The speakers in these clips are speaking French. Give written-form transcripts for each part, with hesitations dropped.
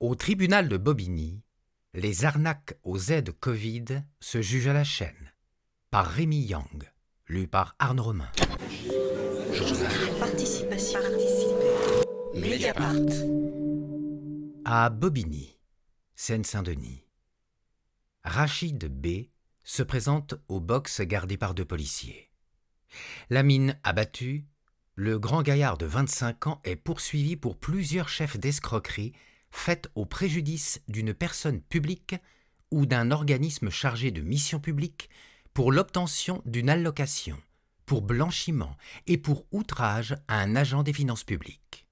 Au tribunal de Bobigny, les arnaques aux aides Covid se jugent à la chaîne. Par Rémi Yang, lu par Arnaud Romain. Participation. Mediapart. À Bobigny, Seine-Saint-Denis, Rachid B. se présente au box gardé par deux policiers. La mine abattue, le grand gaillard de 25 ans est poursuivi pour plusieurs chefs d'escroquerie faite au préjudice d'une personne publique ou d'un organisme chargé de mission publique pour l'obtention d'une allocation, pour blanchiment et pour outrage à un agent des finances publiques.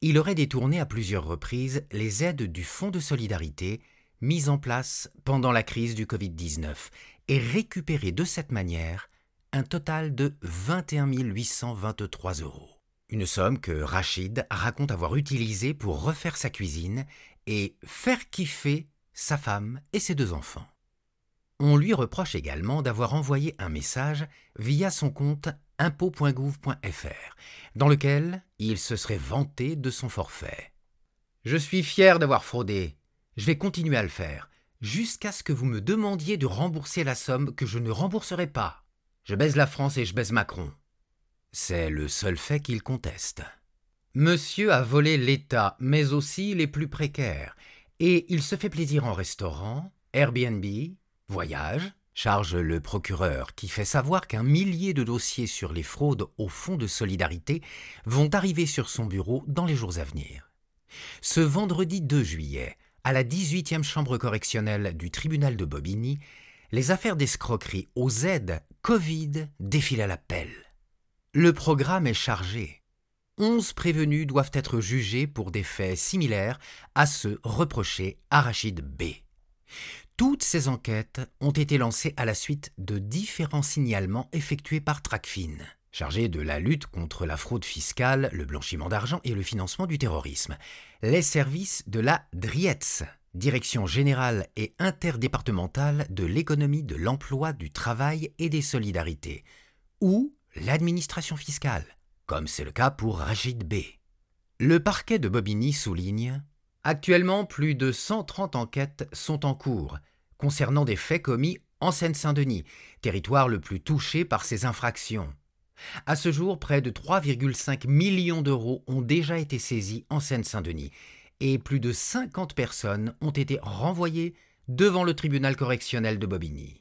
Il aurait détourné à plusieurs reprises les aides du Fonds de solidarité mises en place pendant la crise du Covid-19 et récupéré de cette manière un total de 21 823 euros. Une somme que Rachid raconte avoir utilisée pour refaire sa cuisine et faire kiffer sa femme et ses deux enfants. On lui reproche également d'avoir envoyé un message via son compte impôt.gouv.fr, dans lequel il se serait vanté de son forfait. « Je suis fier d'avoir fraudé. Je vais continuer à le faire, jusqu'à ce que vous me demandiez de rembourser la somme que je ne rembourserai pas. Je baise la France et je baise Macron. » C'est le seul fait qu'il conteste. Monsieur a volé l'État, mais aussi les plus précaires, et il se fait plaisir en restaurant, Airbnb, voyage, charge le procureur qui fait savoir qu'un millier de dossiers sur les fraudes au Fonds de solidarité vont arriver sur son bureau dans les jours à venir. Ce vendredi 2 juillet, à la 18e chambre correctionnelle du tribunal de Bobigny, les affaires d'escroquerie aux aides Covid défilent à l'appel. Le programme est chargé. 11 prévenus doivent être jugés pour des faits similaires à ceux reprochés à Rachid B. Toutes ces enquêtes ont été lancées à la suite de différents signalements effectués par Tracfin, chargé de la lutte contre la fraude fiscale, le blanchiment d'argent et le financement du terrorisme. Les services de la DRIETS, Direction générale et interdépartementale de l'économie, de l'emploi, du travail et des solidarités, ou l'administration fiscale, comme c'est le cas pour Rachid B. Le parquet de Bobigny souligne « Actuellement, plus de 130 enquêtes sont en cours concernant des faits commis en Seine-Saint-Denis, territoire le plus touché par ces infractions. À ce jour, près de 3,5 millions d'euros ont déjà été saisis en Seine-Saint-Denis et plus de 50 personnes ont été renvoyées devant le tribunal correctionnel de Bobigny. »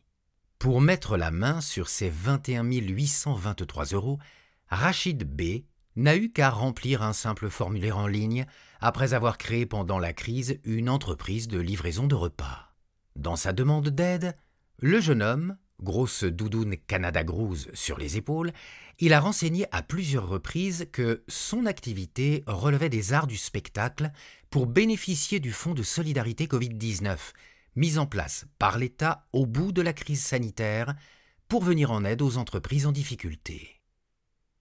Pour mettre la main sur ces 21 823 euros, Rachid B. n'a eu qu'à remplir un simple formulaire en ligne après avoir créé pendant la crise une entreprise de livraison de repas. Dans sa demande d'aide, le jeune homme, grosse doudoune Canada Goose sur les épaules, il a renseigné à plusieurs reprises que son activité relevait des arts du spectacle pour bénéficier du Fonds de solidarité Covid-19, mise en place par l'État au bout de la crise sanitaire pour venir en aide aux entreprises en difficulté.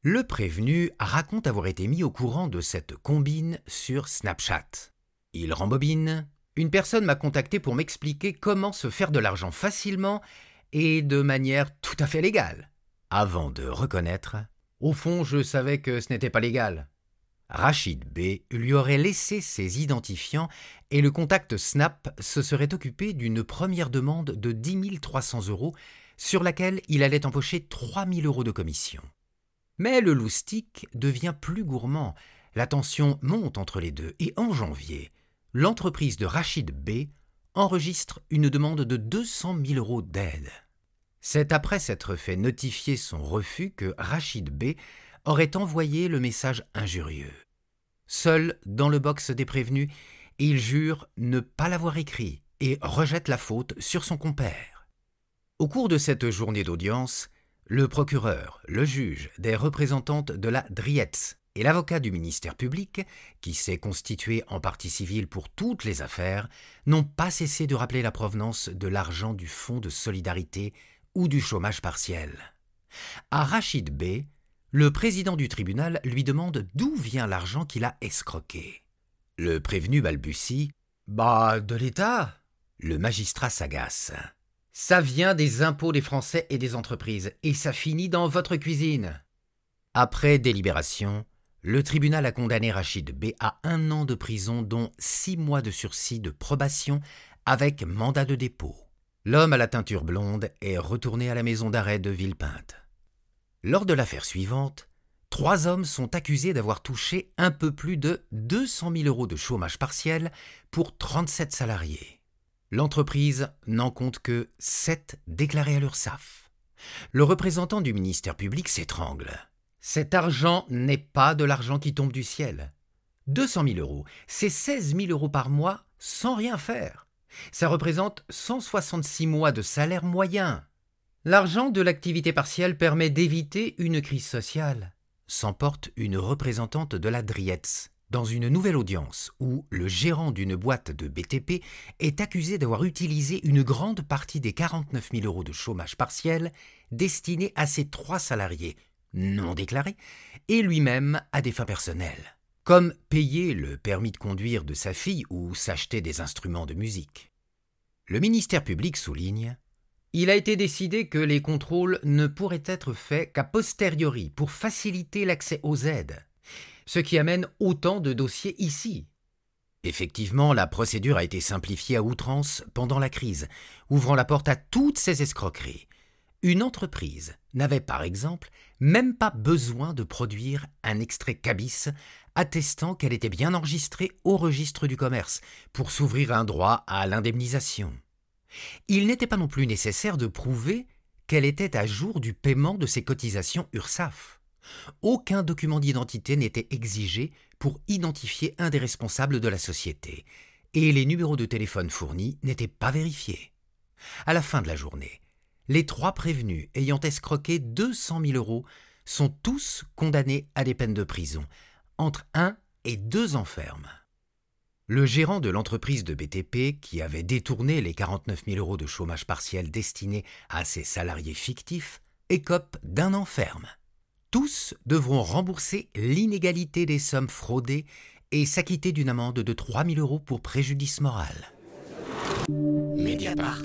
Le prévenu raconte avoir été mis au courant de cette combine sur Snapchat. Il rembobine « Une personne m'a contacté pour m'expliquer comment se faire de l'argent facilement et de manière tout à fait légale. » Avant de reconnaître « Au fond, je savais que ce n'était pas légal. » Rachid B. lui aurait laissé ses identifiants et le contact Snap se serait occupé d'une première demande de 10 300 euros sur laquelle il allait empocher 3 000 euros de commission. Mais le loustic devient plus gourmand, la tension monte entre les deux et en janvier, l'entreprise de Rachid B. enregistre une demande de 200 000 euros d'aide. C'est après s'être fait notifier son refus que Rachid B. aurait envoyé le message injurieux. Seul, dans le box des prévenus, il jure ne pas l'avoir écrit et rejette la faute sur son compère. Au cours de cette journée d'audience, le procureur, le juge, des représentantes de la DRIETS et l'avocat du ministère public, qui s'est constitué en partie civile pour toutes les affaires, n'ont pas cessé de rappeler la provenance de l'argent du Fonds de solidarité ou du chômage partiel. À Rachid B., le président du tribunal lui demande d'où vient l'argent qu'il a escroqué. Le prévenu balbutie « Bah, de l'État !» Le magistrat s'agace. « Ça vient des impôts des Français et des entreprises, et ça finit dans votre cuisine !» Après délibération, Le tribunal a condamné Rachid B. à 1 an de prison, dont 6 mois de sursis de probation avec mandat de dépôt. L'homme à la teinture blonde est retourné à la maison d'arrêt de Villepinte. Lors de l'affaire suivante, 3 hommes sont accusés d'avoir touché un peu plus de 200 000 € de chômage partiel pour 37 salariés. L'entreprise n'en compte que 7 déclarés à l'URSSAF. Le représentant du ministère public s'étrangle. « Cet argent n'est pas de l'argent qui tombe du ciel. 200 000 €, c'est 16 000 € par mois sans rien faire. Ça représente 166 mois de salaire moyen. L'argent de l'activité partielle permet d'éviter une crise sociale. » s'emporte une représentante de la DRIETS dans une nouvelle audience où le gérant d'une boîte de BTP est accusé d'avoir utilisé une grande partie des 49 000 € de chômage partiel destinés à ses 3 salariés non déclarés et lui-même à des fins personnelles, comme payer le permis de conduire de sa fille ou s'acheter des instruments de musique. Le ministère public souligne: il a été décidé que les contrôles ne pourraient être faits qu'a posteriori pour faciliter l'accès aux aides, ce qui amène autant de dossiers ici. Effectivement, la procédure a été simplifiée à outrance pendant la crise, ouvrant la porte à toutes ces escroqueries. Une entreprise n'avait par exemple même pas besoin de produire un extrait Kbis attestant qu'elle était bien enregistrée au registre du commerce pour s'ouvrir un droit à l'indemnisation. Il n'était pas non plus nécessaire de prouver qu'elle était à jour du paiement de ses cotisations URSSAF. Aucun document d'identité n'était exigé pour identifier un des responsables de la société, et les numéros de téléphone fournis n'étaient pas vérifiés. À la fin de la journée, les 3 prévenus ayant escroqué 200 000 € sont tous condamnés à des peines de prison, entre 1 et 2 ans ferme. Le gérant de l'entreprise de BTP, qui avait détourné les 49 000 € de chômage partiel destinés à ses salariés fictifs, écope d'1 an ferme. Tous devront rembourser l'inégalité des sommes fraudées et s'acquitter d'une amende de 3 000 € pour préjudice moral. Mediapart.